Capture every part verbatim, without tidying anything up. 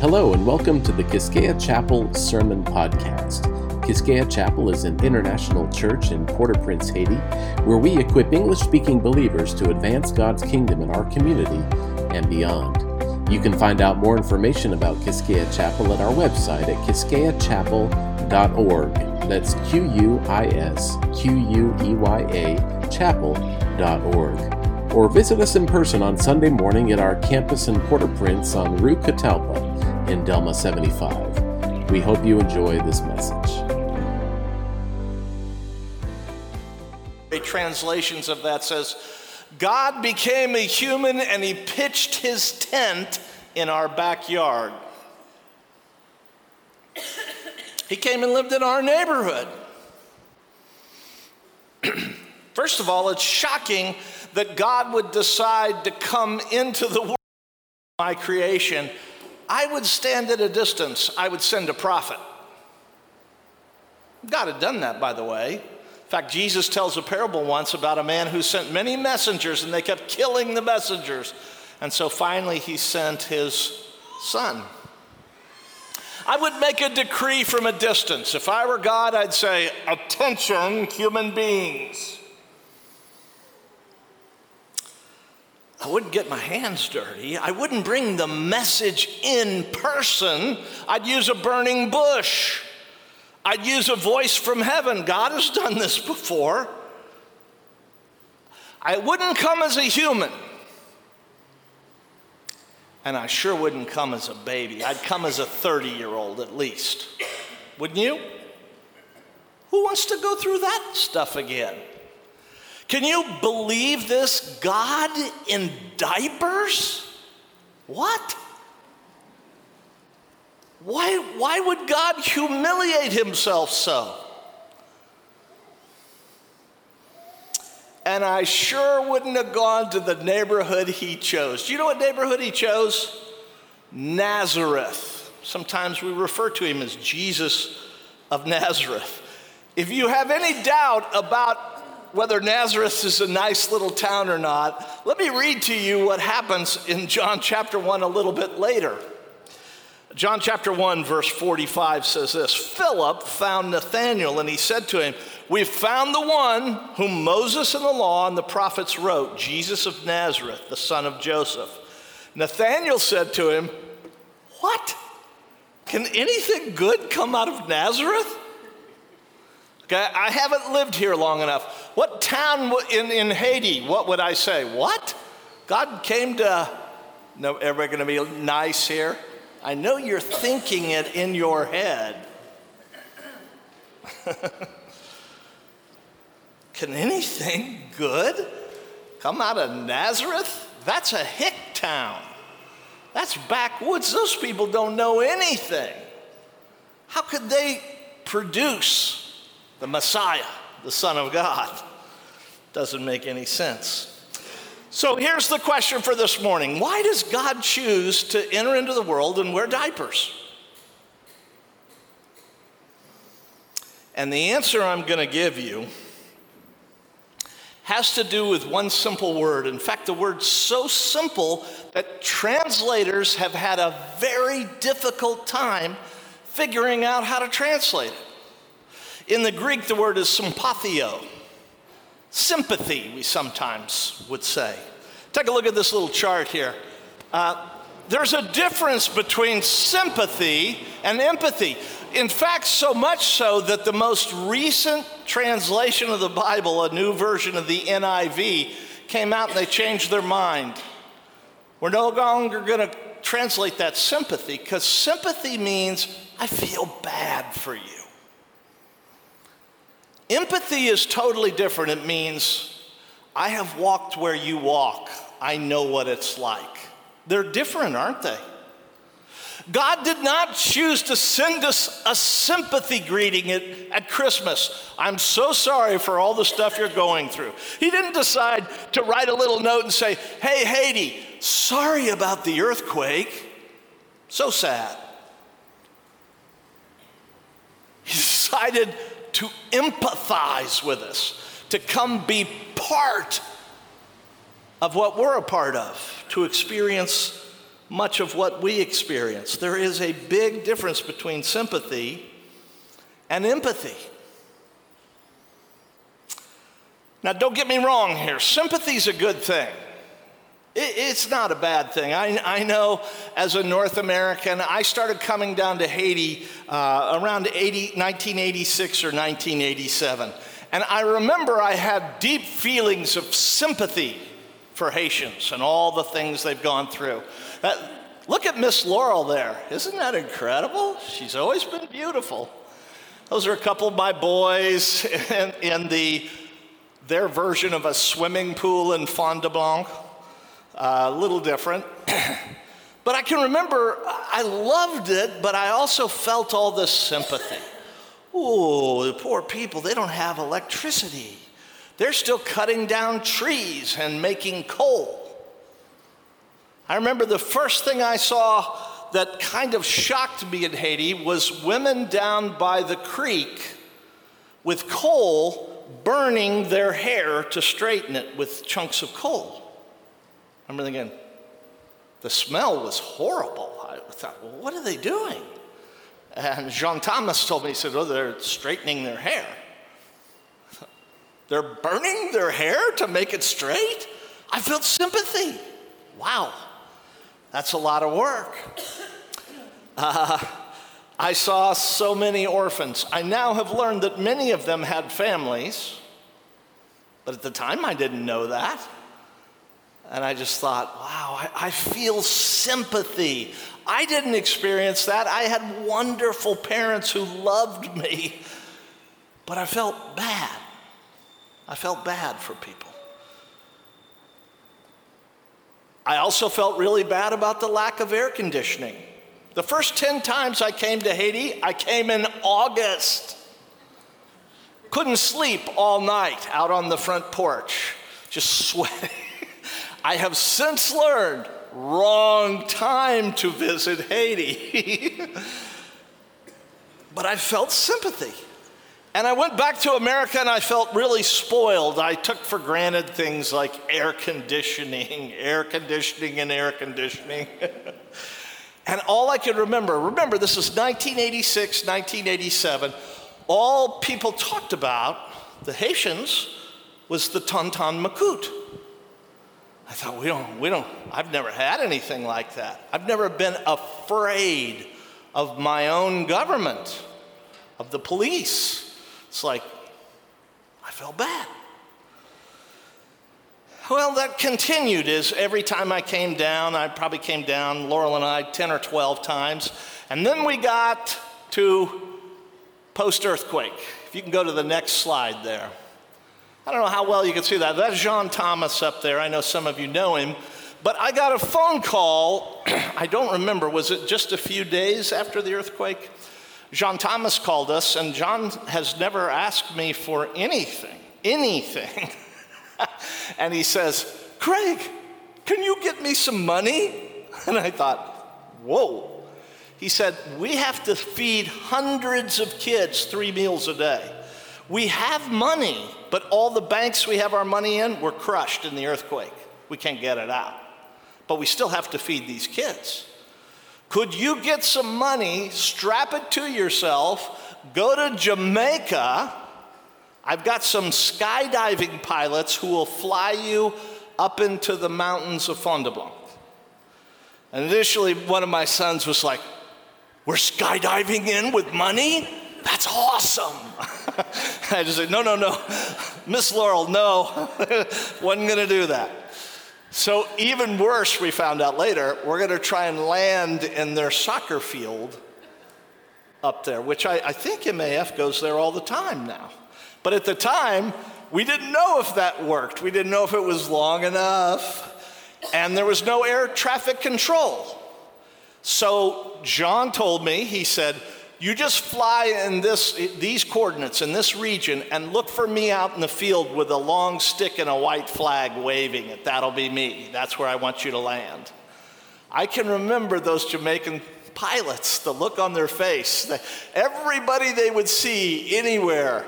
Hello and welcome to the Quisqueya Chapel Sermon Podcast. Quisqueya Chapel is an international church in Port-au-Prince, Haiti, where we equip English-speaking believers to advance God's kingdom in our community and beyond. You can find out more information about Quisqueya Chapel at our website at quisqueya chapel dot org. That's Q U I S Q U E Y A chapel dot org. Or visit us in person on Sunday morning at our campus in Port-au-Prince on Rue Catalpa in Delma seventy-five. We hope you enjoy this message. Translations of that says, God became a human and he pitched his tent in our backyard. He came and lived in our neighborhood. First of all, it's shocking that God would decide to come into the world, my creation. I would stand at a distance. I would send a prophet. God had done that, by the way. In fact, Jesus tells a parable once about a man who sent many messengers and they kept killing the messengers. And so finally he sent his son. I would make a decree from a distance. If I were God, I'd say, attention, human beings. I wouldn't get my hands dirty. I wouldn't bring the message in person. I'd use a burning bush. I'd use a voice from heaven. God has done this before. I wouldn't come as a human. And I sure wouldn't come as a baby. I'd come as a thirty-year-old at least. Wouldn't you? Who wants to go through that stuff again? Can you believe this? God in diapers? What? Why, why would God humiliate himself so? And I sure wouldn't have gone to the neighborhood he chose. Do you know what neighborhood he chose? Nazareth. Sometimes we refer to him as Jesus of Nazareth. If you have any doubt about whether Nazareth is a nice little town or not, let me read to you what happens in John chapter one a little bit later. John chapter one, verse forty-five says this, Philip found Nathanael and he said to him, we've found the one whom Moses and the law and the prophets wrote, Jesus of Nazareth, the son of Joseph. Nathanael said to him, what? Can anything good come out of Nazareth? Okay, I haven't lived here long enough. What town in, in Haiti, what would I say? What? God came to, no, everybody gonna be nice here? I know you're thinking it in your head. Can anything good come out of Nazareth? That's a hick town. That's backwoods. Those people don't know anything. How could they produce the Messiah, the Son of God? Doesn't make any sense. So here's the question for this morning. Why does God choose to enter into the world and wear diapers? And the answer I'm going to give you has to do with one simple word. In fact, the word's so simple that translators have had a very difficult time figuring out how to translate it. In the Greek, the word is sympatheo, sympathy, we sometimes would say. Take a look at this little chart here. Uh, there's a difference between sympathy and empathy. In fact, so much so that the most recent translation of the Bible, a new version of the N I V, came out and they changed their mind. We're no longer going to translate that sympathy because sympathy means I feel bad for you. Empathy is totally different. It means, I have walked where you walk. I know what it's like. They're different, aren't they? God did not choose to send us a sympathy greeting at, at Christmas. I'm so sorry for all the stuff you're going through. He didn't decide to write a little note and say, hey, Haiti, sorry about the earthquake. So sad. He decided to empathize with us, to come be part of what we're a part of, to experience much of what we experience. There is a big difference between sympathy and empathy. Now, don't get me wrong here. Sympathy's a good thing. It, it's not a bad thing. I, I know as a North American, I started coming down to Haiti uh, around nineteen eighty-six or nineteen eighty-seven. And I remember I had deep feelings of sympathy for Haitians and all the things they've gone through. That, look at Miss Laurel there. Isn't that incredible? She's always been beautiful. Those are a couple of my boys in, in the their version of a swimming pool in Fond des Blancs. Uh, a little different. But I can remember I loved it, but I also felt all this sympathy. Ooh, the poor people, they don't have electricity. They're still cutting down trees and making coal. I remember the first thing I saw that kind of shocked me in Haiti was women down by the creek with coal burning their hair to straighten it with chunks of coal. I'm thinking, the smell was horrible. I thought, well, what are they doing? And Jean Thomas told me, he said, oh, they're straightening their hair. They're burning their hair to make it straight? I felt sympathy. Wow, that's a lot of work. Uh, I saw so many orphans. I now have learned that many of them had families, but at the time I didn't know that. And I just thought, wow, I, I feel sympathy. I didn't experience that. I had wonderful parents who loved me, but I felt bad. I felt bad for people. I also felt really bad about the lack of air conditioning. The first ten times I came to Haiti, I came in August. Couldn't sleep all night out on the front porch, just sweating. I have since learned, wrong time to visit Haiti. But I felt sympathy. And I went back to America and I felt really spoiled. I took for granted things like air conditioning, air conditioning and air conditioning. And all I could remember, remember this is nineteen eighty-six, nineteen eighty-seven, all people talked about, the Haitians, was the Tonton Macoute. I thought, we don't, we don't, I've never had anything like that. I've never been afraid of my own government, of the police. It's like, I felt bad. Well, that continued is every time I came down, I probably came down, Laurel and I, ten or twelve times. And then we got to post-earthquake. If you can go to the next slide there. I don't know how well you can see that. That's Jean Thomas up there. I know some of you know him. But I got a phone call. I don't remember. Was it just a few days after the earthquake? Jean Thomas called us, and John has never asked me for anything, anything. And he says, Craig, can you get me some money? And I thought, whoa. He said, we have to feed hundreds of kids three meals a day. We have money, but all the banks we have our money in were crushed in the earthquake. We can't get it out, but we still have to feed these kids. Could you get some money, strap it to yourself, go to Jamaica? I've got some skydiving pilots who will fly you up into the mountains of Fond du Blanc. And initially, one of my sons was like, we're skydiving in with money? That's awesome. I just said, no, no, no. Miss Laurel, no. Wasn't going to do that. So even worse, we found out later, we're going to try and land in their soccer field up there, which I, I think M A F goes there all the time now. But at the time, we didn't know if that worked. We didn't know if it was long enough. And there was no air traffic control. So John told me, he said, you just fly in this, these coordinates, in this region, and look for me out in the field with a long stick and a white flag waving it. That'll be me. That's where I want you to land. I can remember those Jamaican pilots, the look on their face. Everybody they would see anywhere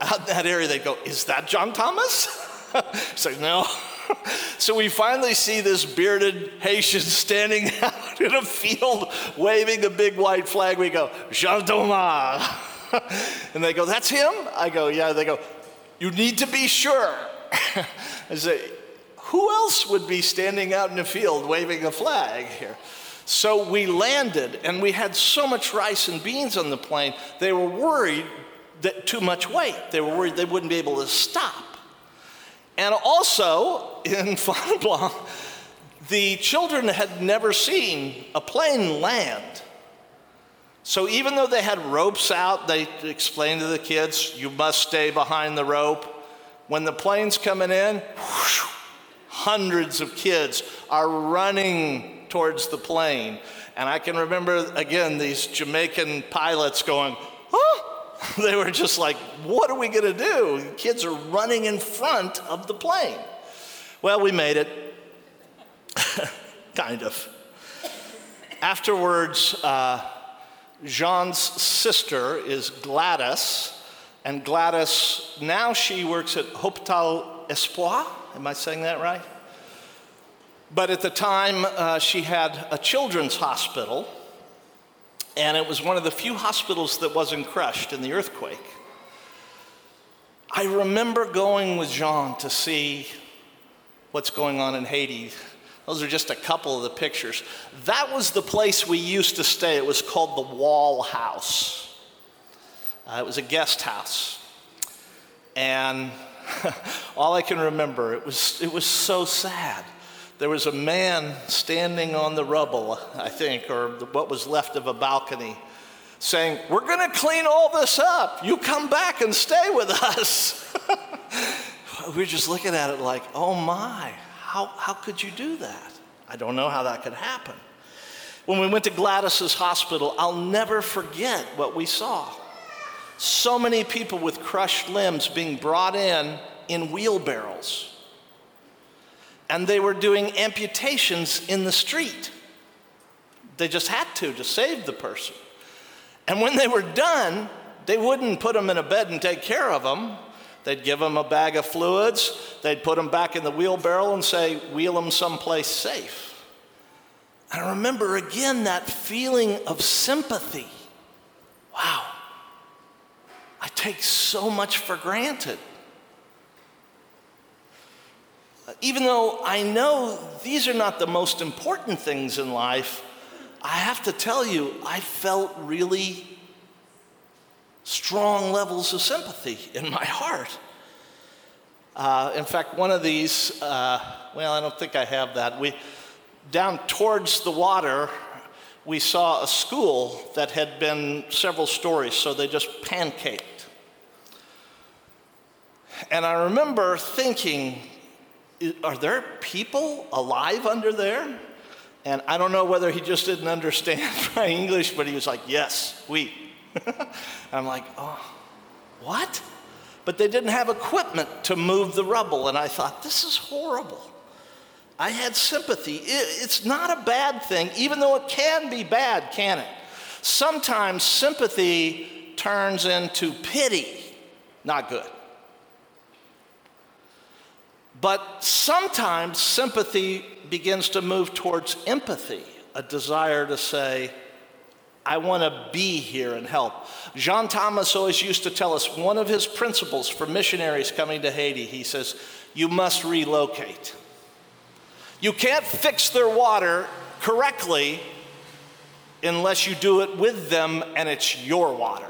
out in that area, they'd go, is that John Thomas? It's like, no. So we finally see this bearded Haitian standing out in a field waving the big white flag. We go, Jean Thomas. And they go, that's him? I go, yeah. They go, you need to be sure. I say, who else would be standing out in the field waving a flag here? So we landed, and we had so much rice and beans on the plane, they were worried that too much weight. They were worried they wouldn't be able to stop. And also, in Fond des Blancs, the children had never seen a plane land. So even though they had ropes out, they explained to the kids, you must stay behind the rope. When the plane's coming in, whoosh, hundreds of kids are running towards the plane. And I can remember, again, these Jamaican pilots going, oh! They were just like, what are we going to do? Kids are running in front of the plane. Well, we made it. Kind of. Afterwards, uh, Jean's sister is Gladys. And Gladys, now she works at Hôpital Espoir. Am I saying that right? But at the time, uh, she had a children's hospital. And it was one of the few hospitals that wasn't crushed in the earthquake. I remember going with Jean to see what's going on in Haiti. Those are just a couple of the pictures. That was the place we used to stay. It was called the Wall House. Uh, it was a guest house. And all I can remember, it was it was so sad. There was a man standing on the rubble, I think, or what was left of a balcony, saying, we're going to clean all this up. You come back and stay with us. We were just looking at it like, oh my, how, how could you do that? I don't know how that could happen. When we went to Gladys's hospital, I'll never forget what we saw. So many people with crushed limbs being brought in in wheelbarrows. And they were doing amputations in the street. They just had to, to save the person. And when they were done, they wouldn't put them in a bed and take care of them. They'd give them a bag of fluids. They'd put them back in the wheelbarrow and say, wheel them someplace safe. And I remember again that feeling of sympathy. Wow, I take so much for granted. Even though I know these are not the most important things in life, I have to tell you, I felt really strong levels of sympathy in my heart. Uh, in fact, one of these, uh, well, I don't think I have that. We, down towards the water, we saw a school that had been several stories, so they just pancaked. And I remember thinking, are there people alive under there? And I don't know whether he just didn't understand my English, but he was like, yes, oui. And I'm like, oh, what? But they didn't have equipment to move the rubble. And I thought, this is horrible. I had sympathy. It, it's not a bad thing, even though it can be bad, can it? Sometimes sympathy turns into pity. Not good. But sometimes sympathy begins to move towards empathy, a desire to say, I want to be here and help. Jean Thomas always used to tell us one of his principles for missionaries coming to Haiti. He says, you must relocate. You can't fix their water correctly unless you do it with them and it's your water.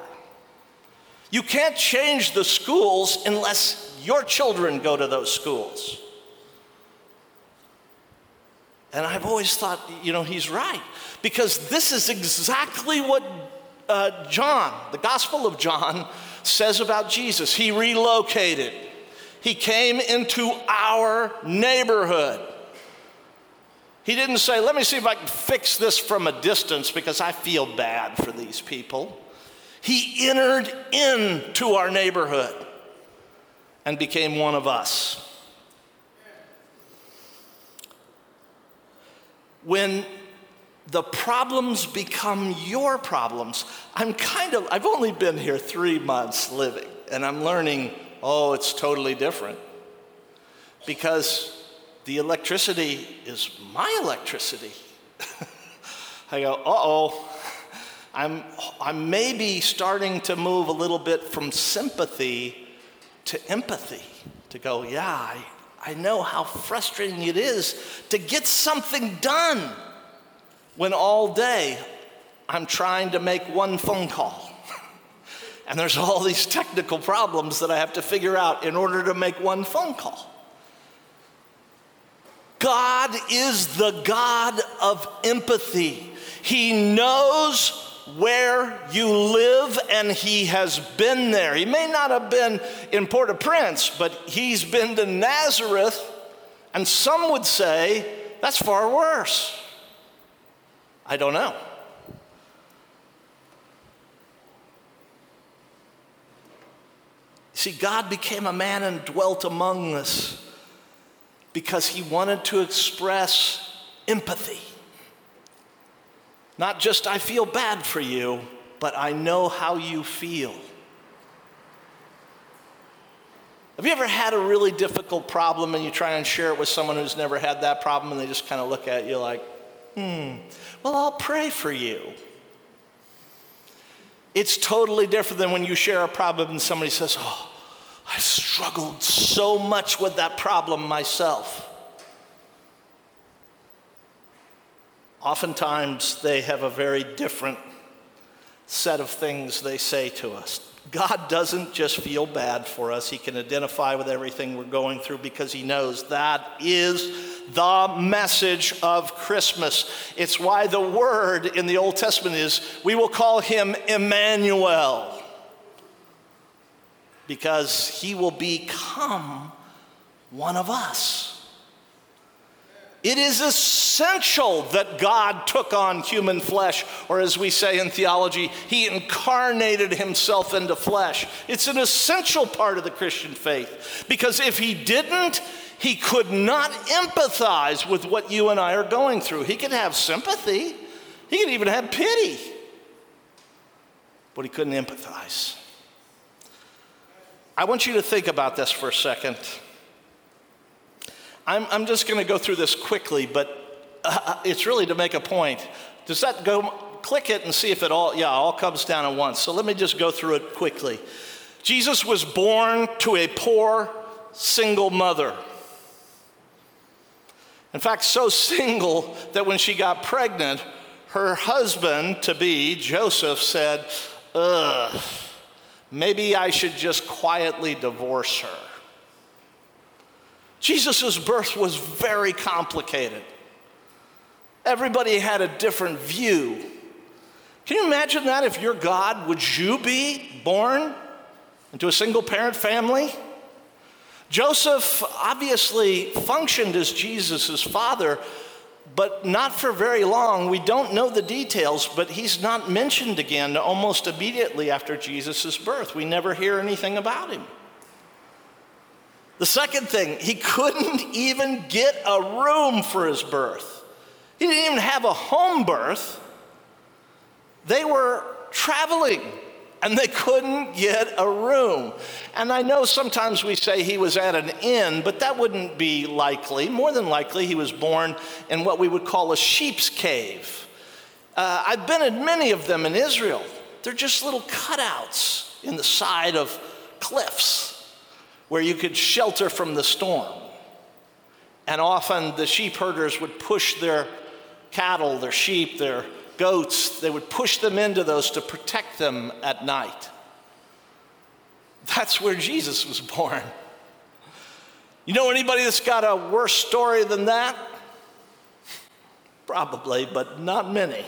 You can't change the schools unless your children go to those schools. And I've always thought, you know, he's right. Because this is exactly what uh, John, the Gospel of John, says about Jesus. He relocated. He came into our neighborhood. He didn't say, let me see if I can fix this from a distance because I feel bad for these people. He entered into our neighborhood and became one of us. When the problems become your problems, I'm kind of, I've only been here three months living, and I'm learning, oh, it's totally different. Because The electricity is my electricity. I go, uh-oh, I'm, I'm maybe starting to move a little bit from sympathy to empathy, to go, yeah, I, I know how frustrating it is to get something done when all day I'm trying to make one phone call. And there's all these technical problems that I have to figure out in order to make one phone call. God is the God of empathy. He knows where you live, and he has been there. He may not have been in Port-au-Prince, but he's been to Nazareth, and some would say that's far worse. I don't know. See, God became a man and dwelt among us, because he wanted to express empathy. Not just, I feel bad for you, but I know how you feel. Have you ever had a really difficult problem and you try and share it with someone who's never had that problem, and they just kind of look at you like, hmm, well, I'll pray for you. It's totally different than when you share a problem and somebody says, oh, I struggled so much with that problem myself. Oftentimes, they have a very different set of things they say to us. God doesn't just feel bad for us. He can identify with everything we're going through, because he knows that is the message of Christmas. It's why the word in the Old Testament is, we will call him Emmanuel, because he will become one of us. It is essential that God took on human flesh, or as we say in theology, he incarnated himself into flesh. It's an essential part of the Christian faith, because if he didn't, he could not empathize with what you and I are going through. He could have sympathy, he could even have pity, but he couldn't empathize. I want you to think about this for a second. I'm, I'm just going to go through this quickly, but uh, it's really to make a point. Does that go, click it and see if it all, yeah, all comes down at once. So let me just go through it quickly. Jesus was born to a poor, single mother. In fact, so single that when she got pregnant, her husband-to-be, Joseph, said, ugh, maybe I should just quietly divorce her. Jesus' birth was very complicated. Everybody had a different view. Can you imagine that? If you're God, would you be born into a single-parent family? Joseph obviously functioned as Jesus' father, but not for very long. We don't know the details, but he's not mentioned again almost immediately after Jesus' birth. We never hear anything about him. The second thing, he couldn't even get a room for his birth. He didn't even have a home birth. They were traveling, and they couldn't get a room. And I know sometimes we say he was at an inn, but that wouldn't be likely. More than likely, he was born in what we would call a sheep's cave. Uh, I've been in many of them in Israel. They're just little cutouts in the side of cliffs where you could shelter from the storm. And often the sheep herders would push their cattle, their sheep, their goats, they would push them into those to protect them at night. That's where Jesus was born. You know anybody that's got a worse story than that? Probably, but not many.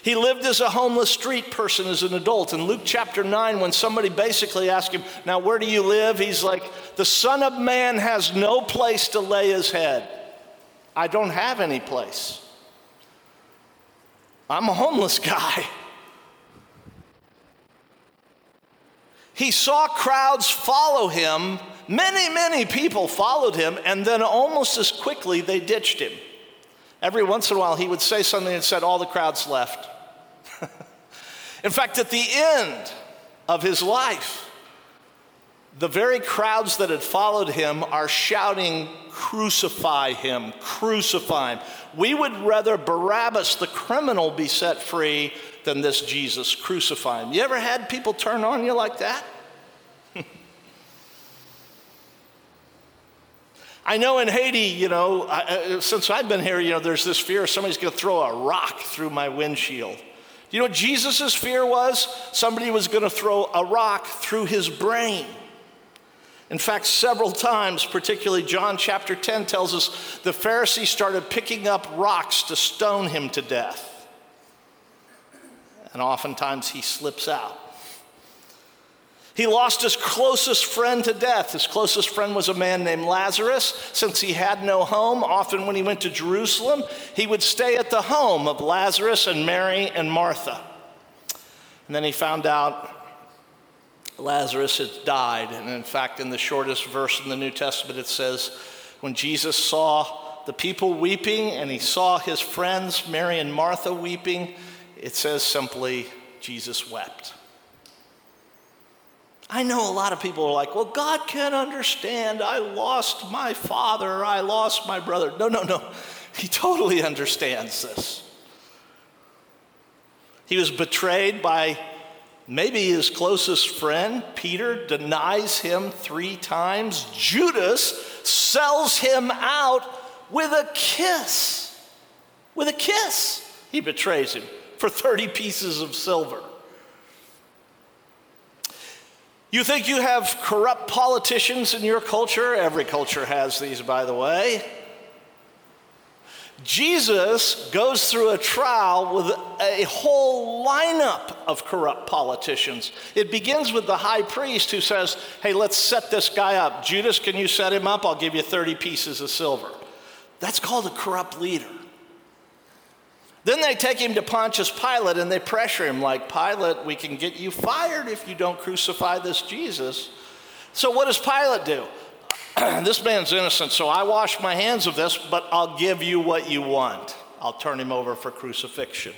He lived as a homeless street person as an adult. In Luke chapter nine, when somebody basically asked him, now where do you live? He's like, the Son of Man has no place to lay his head. I don't have any place. I'm a homeless guy. He saw crowds follow him. Many, many people followed him, and then almost as quickly they ditched him. Every once in a while, he would say something and said, all the crowds left. In fact, at the end of his life, the very crowds that had followed him are shouting, "Crucify him, crucify him." We would rather Barabbas the criminal be set free than this Jesus, crucify him. You ever had people turn on you like that? I know in Haiti, you know, I, since I've been here, you know, there's this fear somebody's going to throw a rock through my windshield. Do you know what Jesus' fear was? Somebody was going to throw a rock through his brain. In fact, several times, particularly John chapter ten tells us the Pharisees started picking up rocks to stone him to death. And oftentimes he slips out. He lost his closest friend to death. His closest friend was a man named Lazarus. Since he had no home, often when he went to Jerusalem, he would stay at the home of Lazarus and Mary and Martha. And then he found out Lazarus had died. And in fact, in the shortest verse in the New Testament, it says, when Jesus saw the people weeping and he saw his friends, Mary and Martha, weeping, it says simply, Jesus wept. I know a lot of people are like, well, God can't understand. I lost my father. I lost my brother. No, no, no. He totally understands this. He was betrayed by maybe his closest friend. Peter denies him three times. Judas sells him out with a kiss. With a kiss, he betrays him for thirty pieces of silver. You think you have corrupt politicians in your culture? Every culture has these, by the way. Jesus goes through a trial with a whole lineup of corrupt politicians. It begins with the high priest who says, hey, let's set this guy up. Judas, can you set him up? I'll give you thirty pieces of silver. That's called a corrupt leader. Then they take him to Pontius Pilate and they pressure him like, Pilate, we can get you fired if you don't crucify this Jesus. So what does Pilate do? This man's innocent, so I wash my hands of this, but I'll give you what you want. I'll turn him over for crucifixion.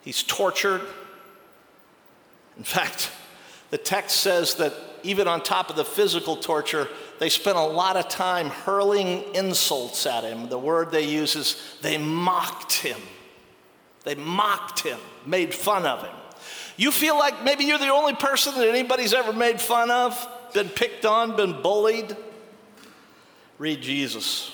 He's tortured. In fact, the text says that even on top of the physical torture, they spent a lot of time hurling insults at him. The word they use is they mocked him. They mocked him, made fun of him. You feel like maybe you're the only person that anybody's ever made fun of, been picked on, been bullied? Read Jesus.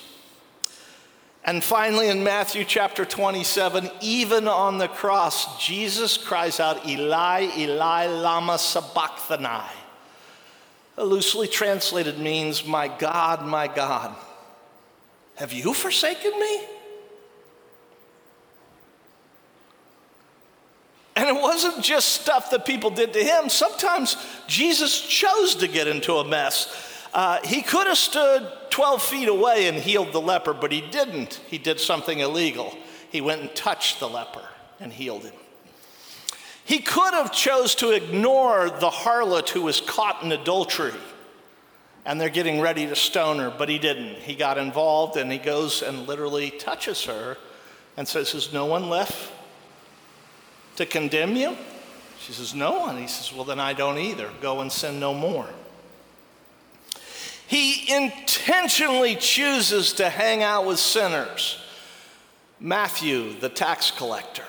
And finally, in Matthew chapter twenty-seven, even on the cross, Jesus cries out, Eli, Eli, lama sabachthani. Loosely translated means, my God, my God, have you forsaken me? And it wasn't just stuff that people did to him. Sometimes Jesus chose to get into a mess. Uh, he could have stood twelve feet away and healed the leper, but he didn't. He did something illegal. He went and touched the leper and healed him. He could have chose to ignore the harlot who was caught in adultery and they're getting ready to stone her, but he didn't. He got involved and he goes and literally touches her and says, is no one left to condemn you? She says, no one. He says, well, then I don't either. Go and sin no more. He intentionally chooses to hang out with sinners. Matthew, the tax collector.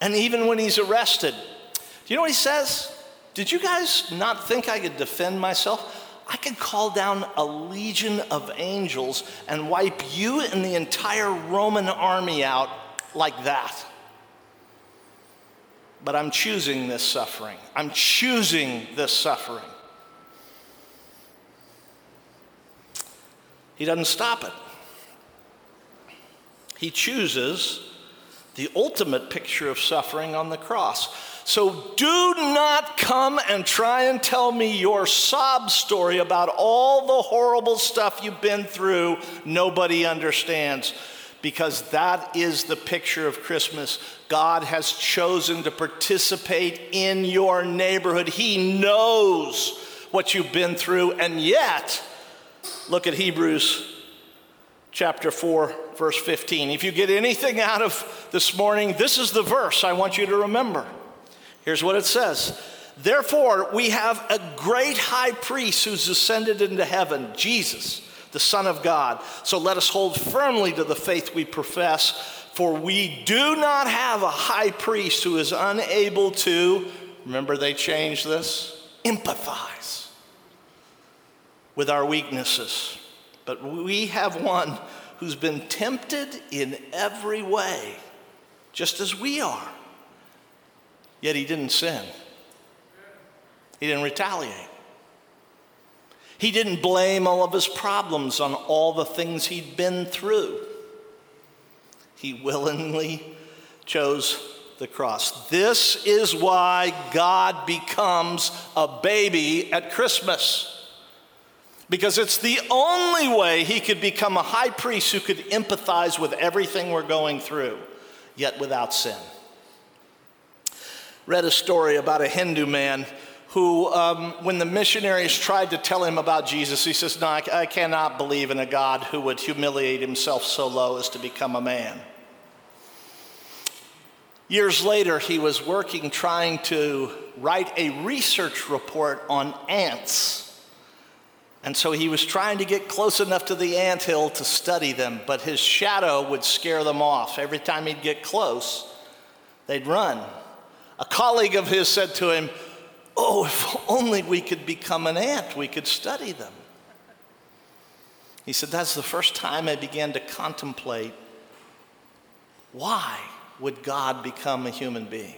And even when he's arrested, do you know what he says? Did you guys not think I could defend myself? I could call down a legion of angels and wipe you and the entire Roman army out like that. But I'm choosing this suffering. I'm choosing this suffering. He doesn't stop it. He chooses the ultimate picture of suffering on the cross. So do not come and try and tell me your sob story about all the horrible stuff you've been through. Nobody understands, because that is the picture of Christmas. God has chosen to participate in your neighborhood. He knows what you've been through, and yet, look at Hebrews chapter four, verse fifteen. If you get anything out of this morning, this is the verse I want you to remember. Here's what it says. Therefore, we have a great high priest who's ascended into heaven, Jesus, the Son of God. So let us hold firmly to the faith we profess, for we do not have a high priest who is unable to, remember they changed this, empathize with our weaknesses. But we have one who's been tempted in every way, just as we are. Yet he didn't sin. He didn't retaliate. He didn't blame all of his problems on all the things he'd been through. He willingly chose the cross. This is why God becomes a baby at Christmas. Because it's the only way he could become a high priest who could empathize with everything we're going through, yet without sin. Read a story about a Hindu man who, um, when the missionaries tried to tell him about Jesus, he says, no, I, I cannot believe in a God who would humiliate himself so low as to become a man. Years later, he was working trying to write a research report on ants. And so he was trying to get close enough to the anthill to study them, but his shadow would scare them off. Every time he'd get close, they'd run. A colleague of his said to him, oh, if only we could become an ant, we could study them. He said, that's the first time I began to contemplate, why would God become a human being?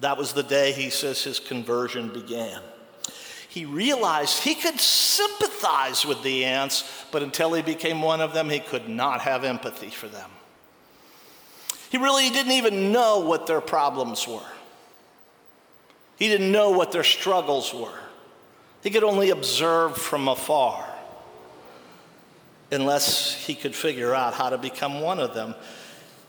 That was the day, he says, his conversion began. He realized he could sympathize with the ants, but until he became one of them, he could not have empathy for them. He really didn't even know what their problems were. He didn't know what their struggles were. He could only observe from afar, unless he could figure out how to become one of them.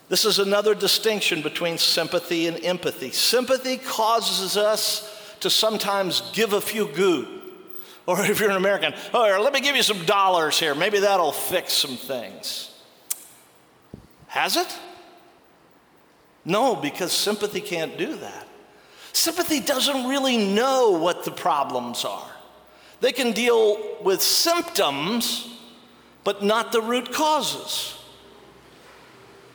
This is another distinction between sympathy and empathy. Sympathy causes us to sometimes give a few good. Or if you're an American, oh, let me give you some dollars here. Maybe that'll fix some things. Has it? No, because sympathy can't do that. Sympathy doesn't really know what the problems are. They can deal with symptoms, but not the root causes.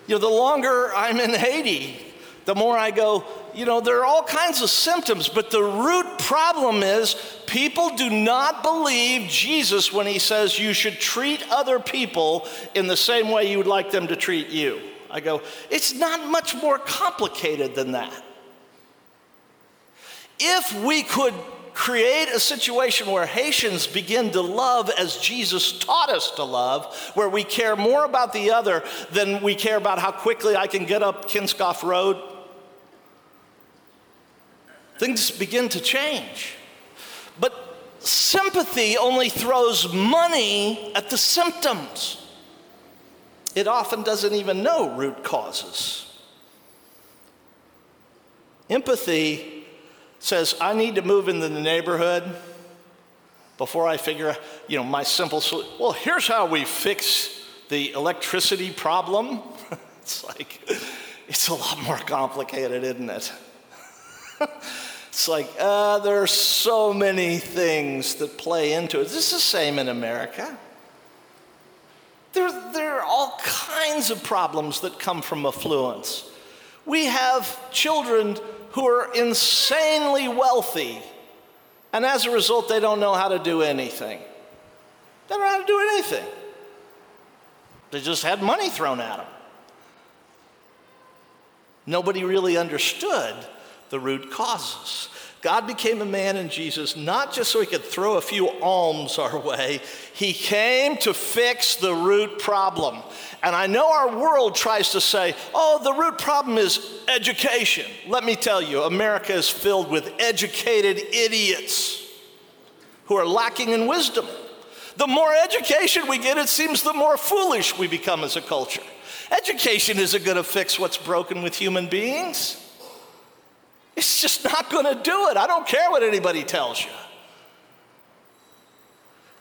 You know, the longer I'm in Haiti, the more I go, you know, there are all kinds of symptoms, but the root problem is people do not believe Jesus when he says you should treat other people in the same way you would like them to treat you. I go, it's not much more complicated than that. If we could create a situation where Haitians begin to love as Jesus taught us to love, where we care more about the other than we care about how quickly I can get up Kinscoff Road, things begin to change. But sympathy only throws money at the symptoms. It often doesn't even know root causes. Empathy says, I need to move into the neighborhood before I figure out, you know, my simple solution. Well, here's how we fix the electricity problem. It's like, it's a lot more complicated, isn't it? It's like, uh, there are so many things that play into it. This is the same in America. There, there are all kinds of problems that come from affluence. We have children who are insanely wealthy, and as a result, they don't know how to do anything. They don't know how to do anything. They just had money thrown at them. Nobody really understood the root causes. God became a man in Jesus, not just so he could throw a few alms our way. He came to fix the root problem. And I know our world tries to say, oh, the root problem is education. Let me tell you, America is filled with educated idiots who are lacking in wisdom. The more education we get, it seems the more foolish we become as a culture. Education isn't going to fix what's broken with human beings. It's just not going to do it. I don't care what anybody tells you.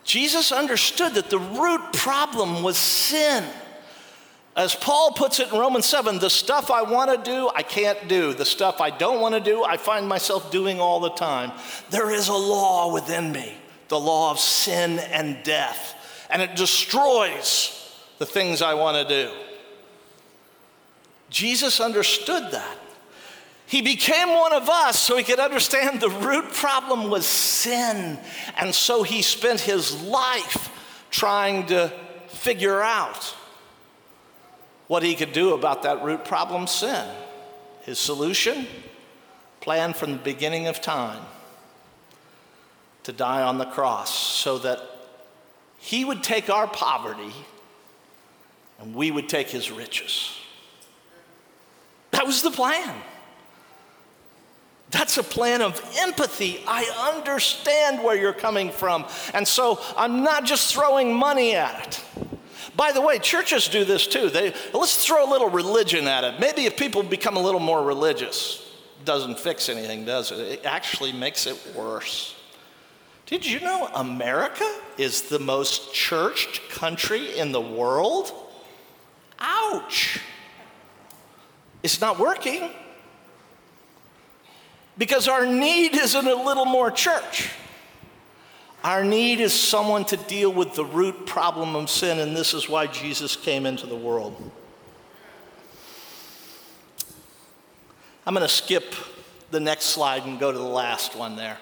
Jesus understood that the root problem was sin. As Paul puts it in Romans seven, the stuff I want to do, I can't do. The stuff I don't want to do, I find myself doing all the time. There is a law within me, the law of sin and death, and it destroys the things I want to do. Jesus understood that. He became one of us so he could understand the root problem was sin. And so he spent his life trying to figure out what he could do about that root problem, sin. His solution, planned from the beginning of time, to die on the cross so that he would take our poverty and we would take his riches. That was the plan. That's a plan of empathy. I understand where you're coming from. And so I'm not just throwing money at it. By the way, churches do this too. They, let's throw a little religion at it. Maybe if people become a little more religious, it doesn't fix anything, does it? It actually makes it worse. Did you know America is the most churched country in the world? Ouch. It's not working. Because our need isn't a little more church. Our need is someone to deal with the root problem of sin, and this is why Jesus came into the world. I'm going to skip the next slide and go to the last one there.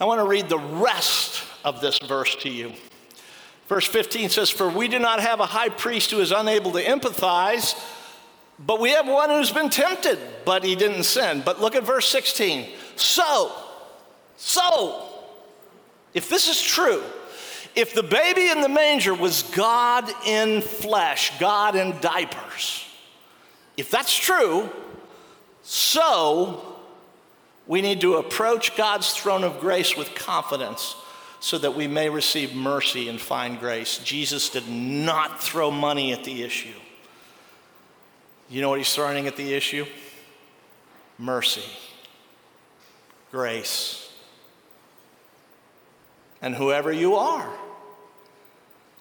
I want to read the rest of this verse to you. Verse fifteen says, "For we do not have a high priest who is unable to empathize, but we have one who's been tempted, but he didn't sin." But look at verse sixteen. So, so, if this is true, if the baby in the manger was God in flesh, God in diapers, if that's true, so we need to approach God's throne of grace with confidence so that we may receive mercy and find grace. Jesus did not throw money at the issue. You know what he's throwing at the issue? Mercy, grace. And whoever you are,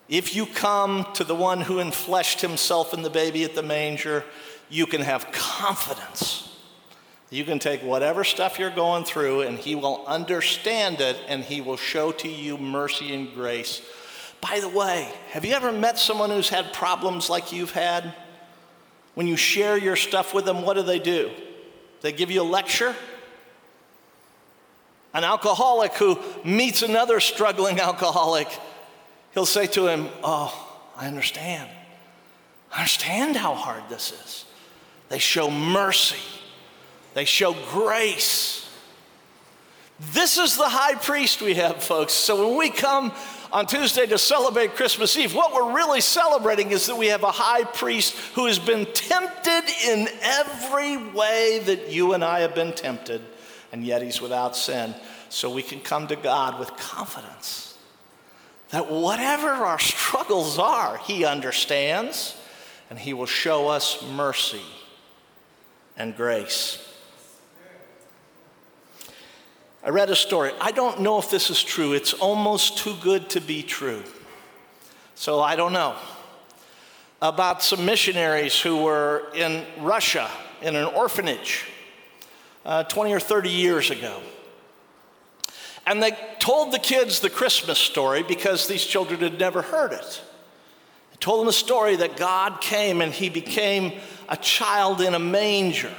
if you come to the one who enfleshed himself in the baby at the manger, you can have confidence. You can take whatever stuff you're going through and he will understand it and he will show to you mercy and grace. By the way, have you ever met someone who's had problems like you've had? When you share your stuff with them, what do they do? They give you a lecture? An alcoholic who meets another struggling alcoholic, he'll say to him, "Oh, I understand. I understand how hard this is." They show mercy. They show grace. This is the high priest we have, folks. So when we come on Tuesday to celebrate Christmas Eve, what we're really celebrating is that we have a high priest who has been tempted in every way that you and I have been tempted, and yet he's without sin. So we can come to God with confidence that whatever our struggles are, he understands, and he will show us mercy and grace. I read a story. I don't know if this is true. It's almost too good to be true. So I don't know. About some missionaries who were in Russia in an orphanage uh, twenty or thirty years ago. And they told the kids the Christmas story because these children had never heard it. They told them the story that God came and he became a child in a manger.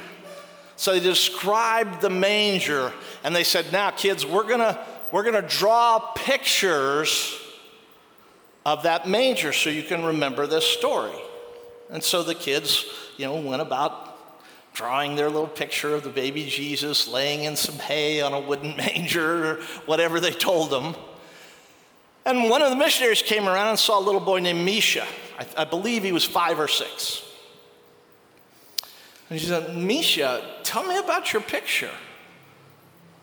So they described the manger, and they said, "Now, kids, we're gonna we're gonna draw pictures of that manger so you can remember this story." And so the kids, you know, went about drawing their little picture of the baby Jesus laying in some hay on a wooden manger, or whatever they told them. And one of the missionaries came around and saw a little boy named Misha. I, I believe he was five or six. And she said, "Misha, tell me about your picture."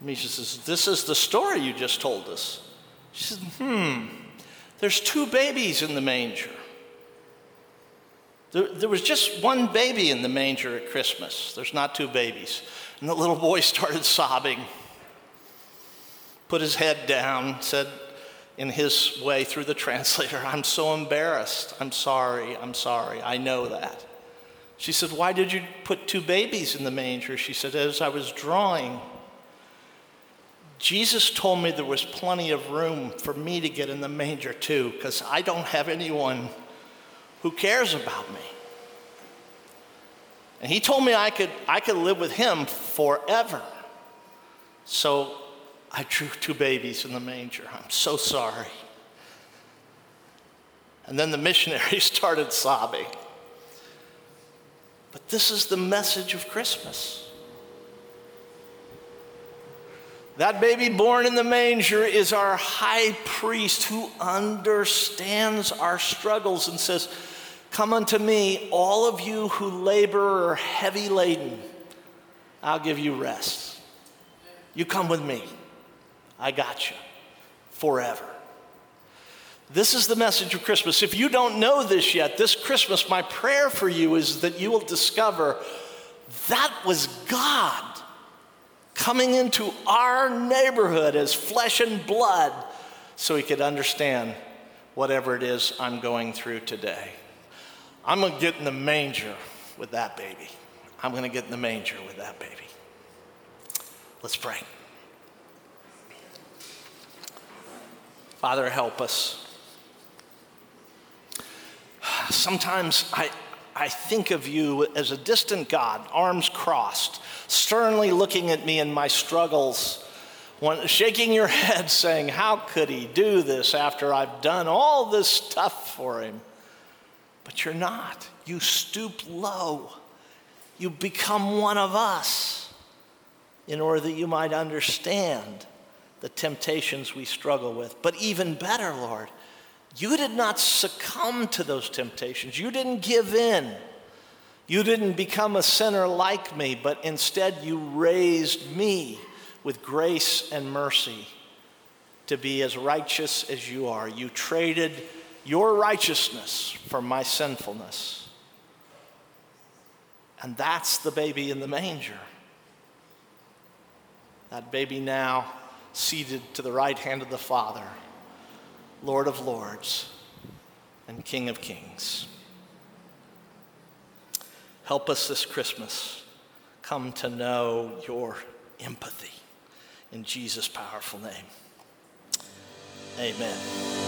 Misha says, "This is the story you just told us." She said, hmm, "There's two babies in the manger. There, there was just one baby in the manger at Christmas. There's not two babies." And the little boy started sobbing, put his head down, said, in his way through the translator, "I'm so embarrassed. I'm sorry. I'm sorry. I know that." She said, "Why did you put two babies in the manger?" She said, "As I was drawing, Jesus told me there was plenty of room for me to get in the manger too, because I don't have anyone who cares about me. And he told me I could, I could live with him forever. So I drew two babies in the manger. I'm so sorry." And then the missionary started sobbing. But this is the message of Christmas. That baby born in the manger is our high priest who understands our struggles and says, "Come unto me, all of you who labor or are heavy laden. I'll give you rest. You come with me. I got you forever." This is the message of Christmas. If you don't know this yet, this Christmas, my prayer for you is that you will discover that was God coming into our neighborhood as flesh and blood so he could understand whatever it is I'm going through today. I'm going to get in the manger with that baby. I'm going to get in the manger with that baby. Let's pray. Father, help us. Sometimes I, I think of you as a distant God, arms crossed, sternly looking at me in my struggles, one, shaking your head saying, "How could he do this after I've done all this stuff for him?" But you're not. You stoop low. You become one of us in order that you might understand the temptations we struggle with. But even better, Lord, you did not succumb to those temptations. You didn't give in. You didn't become a sinner like me, but instead you raised me with grace and mercy to be as righteous as you are. You traded your righteousness for my sinfulness. And that's the baby in the manger. That baby now seated to the right hand of the Father, Lord of Lords and King of Kings. Help us this Christmas come to know your empathy in Jesus' powerful name. Amen.